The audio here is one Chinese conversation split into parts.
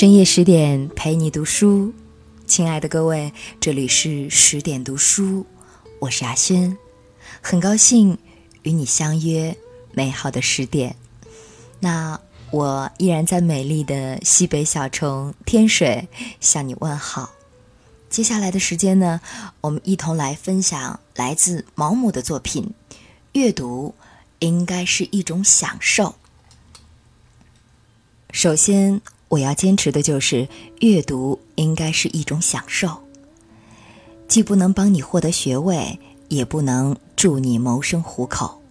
深夜10点陪你读书，亲爱的各位，这里是10点读书，我是阿轩，很高兴与你相约美好的10点。那我依然在美丽的西北小城天水向你问好。接下来的时间呢，我们一同来分享来自毛姆的作品《阅读应该是一种享受》。首先我要坚持的就是阅读应该是一种享受，既不能帮你获得学位，也不能助你谋生糊口，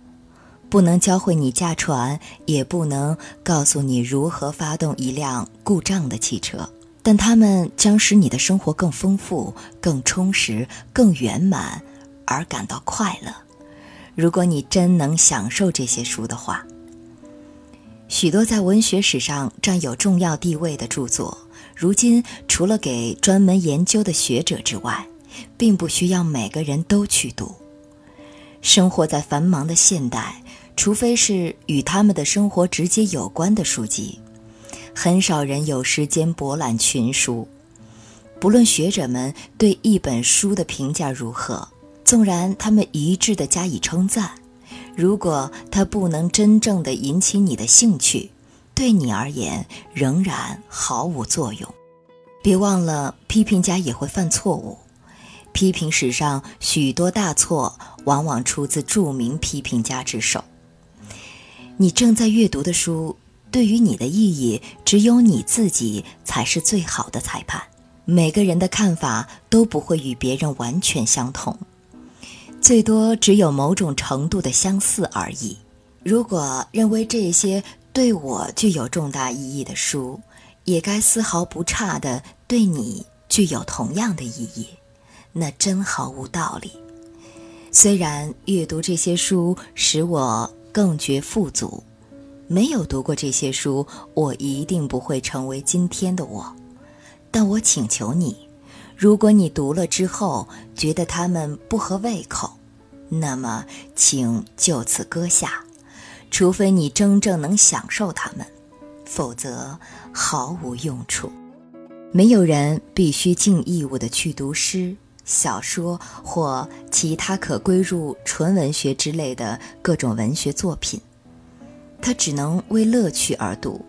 不能教会你驾船，也不能告诉你如何发动一辆故障的汽车，但它们将使你的生活更丰富、更充实、更圆满而感到快乐，如果你真能享受这些书的话。许多在文学史上占有重要地位的著作，如今除了给专门研究的学者之外，并不需要每个人都去读。生活在繁忙的现代，除非是与他们的生活直接有关的书籍，很少人有时间博览群书。不论学者们对一本书的评价如何，纵然他们一致地加以称赞，如果它不能真正地引起你的兴趣，对你而言仍然毫无作用。别忘了，批评家也会犯错误。批评史上许多大错，往往出自著名批评家之手。你正在阅读的书，对于你的意义，只有你自己才是最好的裁判。每个人的看法都不会与别人完全相同，最多只有某种程度的相似而已。如果认为这些对我具有重大意义的书，也该丝毫不差地对你具有同样的意义，那真毫无道理。虽然阅读这些书使我更觉富足，没有读过这些书，我一定不会成为今天的我。但我请求你，如果你读了之后觉得他们不合胃口，那么请就此搁下，除非你真正能享受他们，否则毫无用处。没有人必须尽义务地去读诗、小说或其他可归入纯文学之类的各种文学作品，它只能为乐趣而读。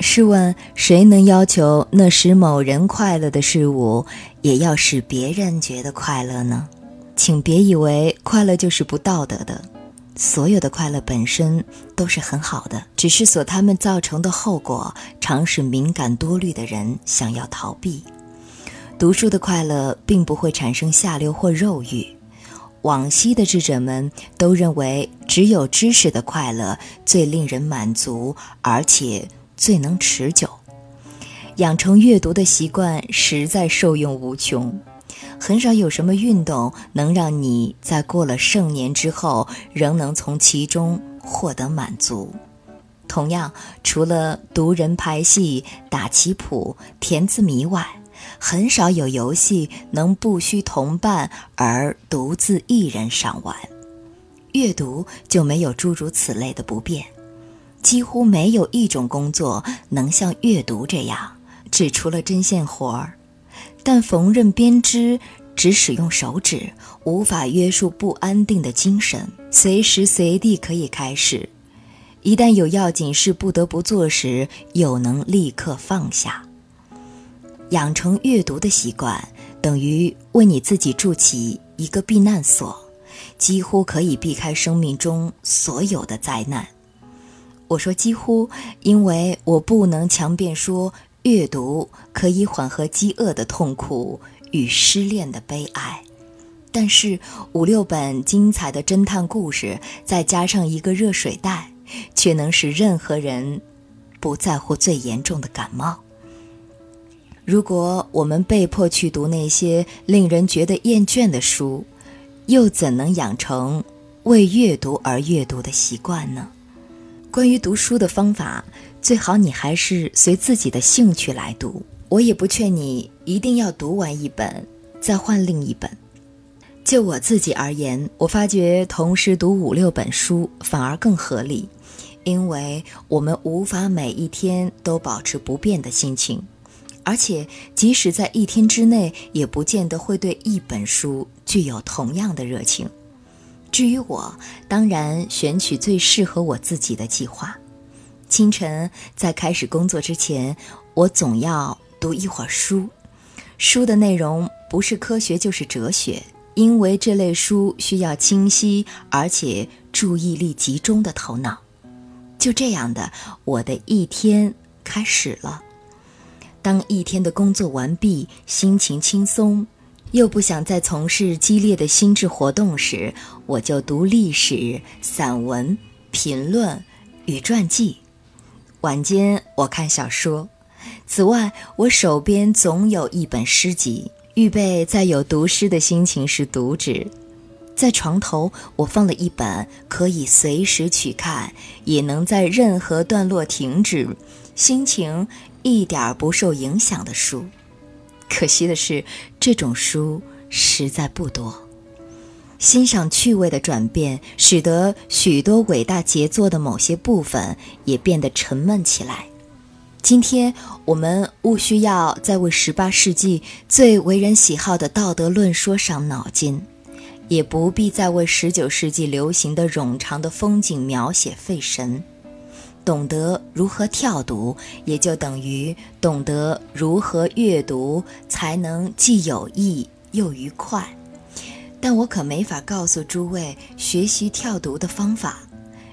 试问谁能要求那使某人快乐的事物也要使别人觉得快乐呢？请别以为快乐就是不道德的，所有的快乐本身都是很好的，只是所他们造成的后果常使敏感多虑的人想要逃避。读书的快乐并不会产生下流或肉欲，往昔的智者们都认为只有知识的快乐最令人满足，而且最能持久。养成阅读的习惯实在受用无穷，很少有什么运动能让你在过了盛年之后仍能从其中获得满足。同样，除了读人排戏、打棋谱、填字谜外，很少有游戏能不需同伴而独自一人上玩。阅读就没有诸如此类的不便，几乎没有一种工作能像阅读这样，只除了针线活儿。但缝纫、编织只使用手指，无法约束不安定的精神，随时随地可以开始，一旦有要紧事不得不做时，又能立刻放下。养成阅读的习惯，等于为你自己筑起一个避难所，几乎可以避开生命中所有的灾难。我说几乎，因为我不能强辩说阅读可以缓和饥饿的痛苦与失恋的悲哀，但是5-6本精彩的侦探故事，再加上一个热水袋，却能使任何人不在乎最严重的感冒。如果我们被迫去读那些令人觉得厌倦的书，又怎能养成为阅读而阅读的习惯呢？关于读书的方法，最好你还是随自己的兴趣来读。我也不劝你一定要读完一本再换另一本。就我自己而言，我发觉同时读5-6本书反而更合理，因为我们无法每一天都保持不变的心情，而且即使在一天之内，也不见得会对一本书具有同样的热情。至于我，当然选取最适合我自己的计划。清晨在开始工作之前，我总要读一会儿书。书的内容不是科学就是哲学，因为这类书需要清晰而且注意力集中的头脑。就这样的，我的一天开始了。当一天的工作完毕，心情轻松，又不想再从事激烈的心智活动时，我就读历史、散文、评论与传记。晚间我看小说。此外，我手边总有一本诗集，预备在有读诗的心情时读之。在床头，我放了一本可以随时取看，也能在任何段落停止，心情一点不受影响的书。可惜的是，这种书实在不多。欣赏趣味的转变，使得许多伟大杰作的某些部分也变得沉闷起来。今天我们务需要在为18世纪最为人喜好的道德论说伤脑筋，也不必再为19世纪流行的冗长的风景描写费神。懂得如何跳读，也就等于懂得如何阅读，才能既有益又愉快。但我可没法告诉诸位学习跳读的方法，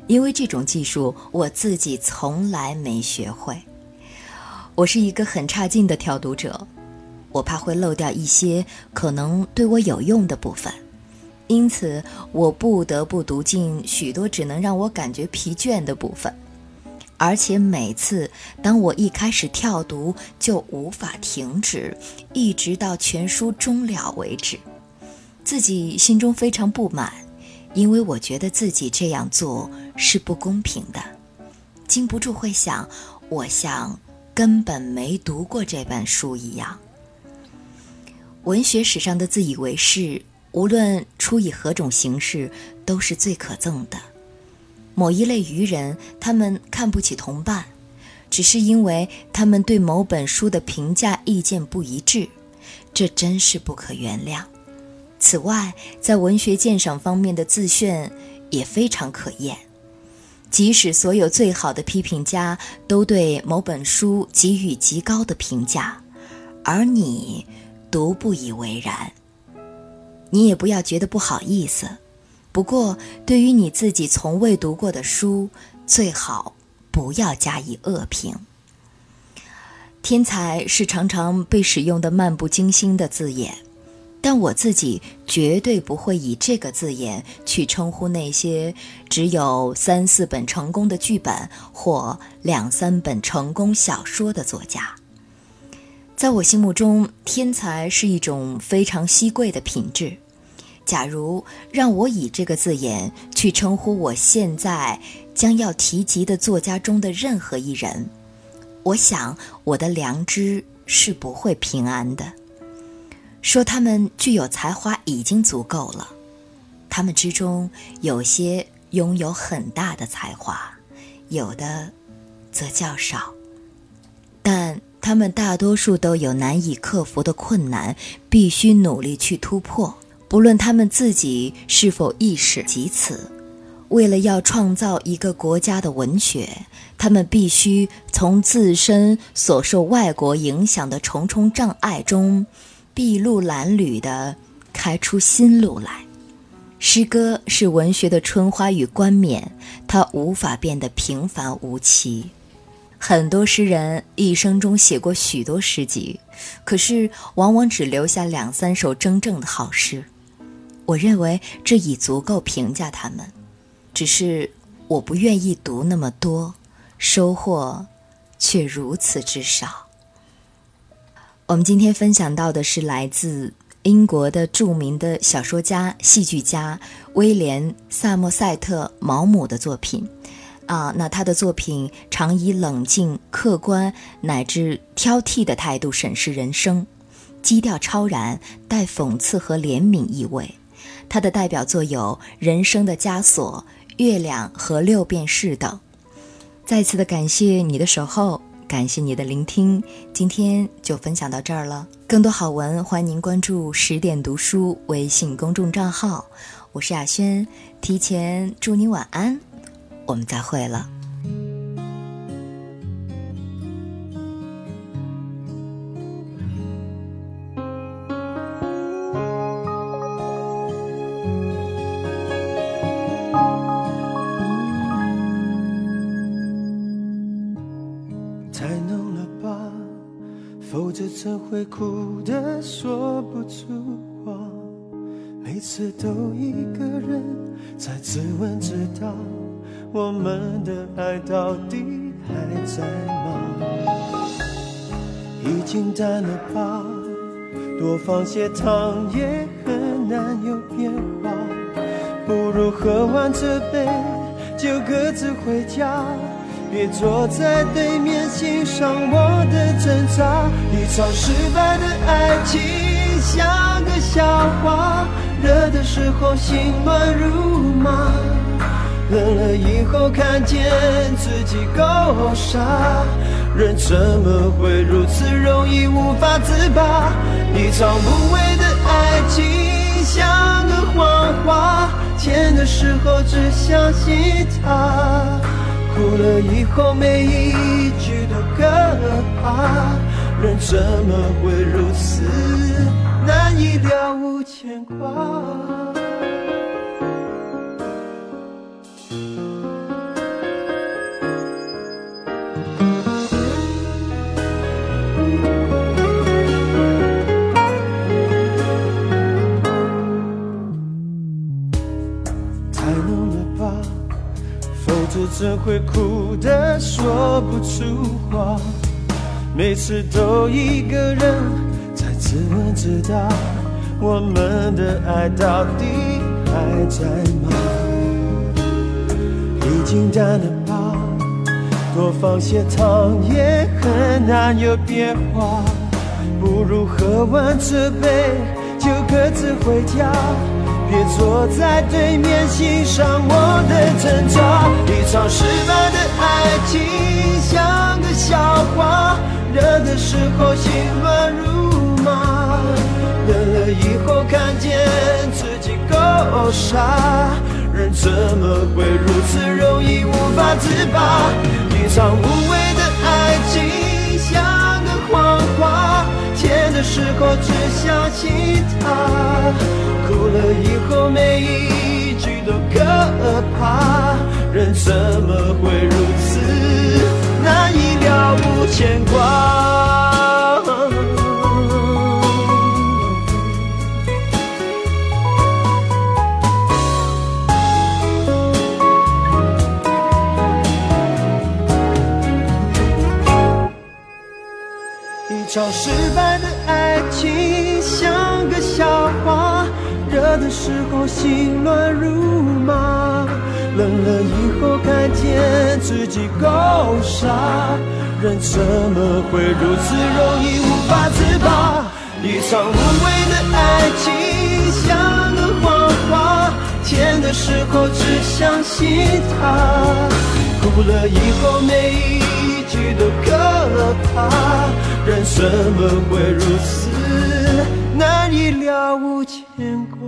因为这种技术我自己从来没学会。我是一个很差劲的跳读者，我怕会漏掉一些可能对我有用的部分，因此我不得不读尽许多只能让我感觉疲倦的部分。而且每次当我一开始跳读，就无法停止，一直到全书终了为止。自己心中非常不满，因为我觉得自己这样做是不公平的。禁不住会想，我像根本没读过这本书一样。文学史上的自以为是，无论出以何种形式，都是最可憎的。某一类愚人，他们看不起同伴，只是因为他们对某本书的评价意见不一致，这真是不可原谅。此外，在文学鉴赏方面的自炫也非常可厌。即使所有最好的批评家都对某本书给予极高的评价，而你独不以为然，你也不要觉得不好意思。不过，对于你自己从未读过的书，最好不要加以恶评。天才是常常被使用的漫不经心的字眼，但我自己绝对不会以这个字眼去称呼那些只有3-4本成功的剧本或2-3本成功小说的作家。在我心目中，天才是一种非常稀贵的品质。假如让我以这个字眼去称呼我现在将要提及的作家中的任何一人，我想我的良知是不会平安的。说他们具有才华已经足够了，他们之中有些拥有很大的才华，有的则较少，但他们大多数都有难以克服的困难，必须努力去突破。不论他们自己是否意识及此，为了要创造一个国家的文学，他们必须从自身所受外国影响的重重障碍中，筚路蓝缕地开出新路来。诗歌是文学的春花与冠冕，它无法变得平凡无奇。很多诗人一生中写过许多诗集，可是往往只留下2-3首真正的好诗。我认为这已足够评价他们，只是我不愿意读那么多，收获却如此之少。我们今天分享到的是来自英国的著名的小说家、戏剧家威廉·萨默塞特·毛姆的作品。那他的作品常以冷静、客观乃至挑剔的态度审视人生，基调超然，带讽刺和怜悯意味。他的代表作有《人生的枷锁》《月亮》和《六便士》等。再次的感谢你的守候，感谢你的聆听，今天就分享到这儿了。更多好文，欢迎您关注十点读书微信公众账号。我是雅轩，提前祝你晚安，我们再会了。太浓了吧，否则这会哭得说不出话。每次都一个人在自问自答，我们的爱到底还在吗？已经淡了吧，多放些糖也很难有变化。不如喝完这杯就各自回家，别坐在对面欣赏我的挣扎。一场失败的爱情像个笑话，热的时候心乱如麻，冷了以后看见自己够傻。人怎么会如此容易无法自拔？一场无谓的爱情像个谎话，甜的时候只相信它，哭了以后每一句都可怕。人怎么会如此难以了无牵挂？真会哭得说不出话，每次都一个人在自问自答，我们的爱到底还在吗？已经淡了吧，多放些糖也很难有变化。不如喝完这杯就各自回家，别坐在对面欣赏我的挣扎。一场失败的爱情像个笑话，热的时候心乱如麻，冷了以后看见自己够傻。人怎么会如此容易无法自拔？一场无谓的爱情像个谎话，甜的时候只相信它，哭了以后每一句都可怕。人怎么会如此难以了无牵挂？一场失败的爱情像个笑话，热的时候心乱如麻，冷了以后看见自己够傻。人怎么会如此容易无法自拔？一场无谓的爱情像个谎话，甜的时候只相信它，哭了以后每一句都可怕。人怎么会如此难以了无牵挂？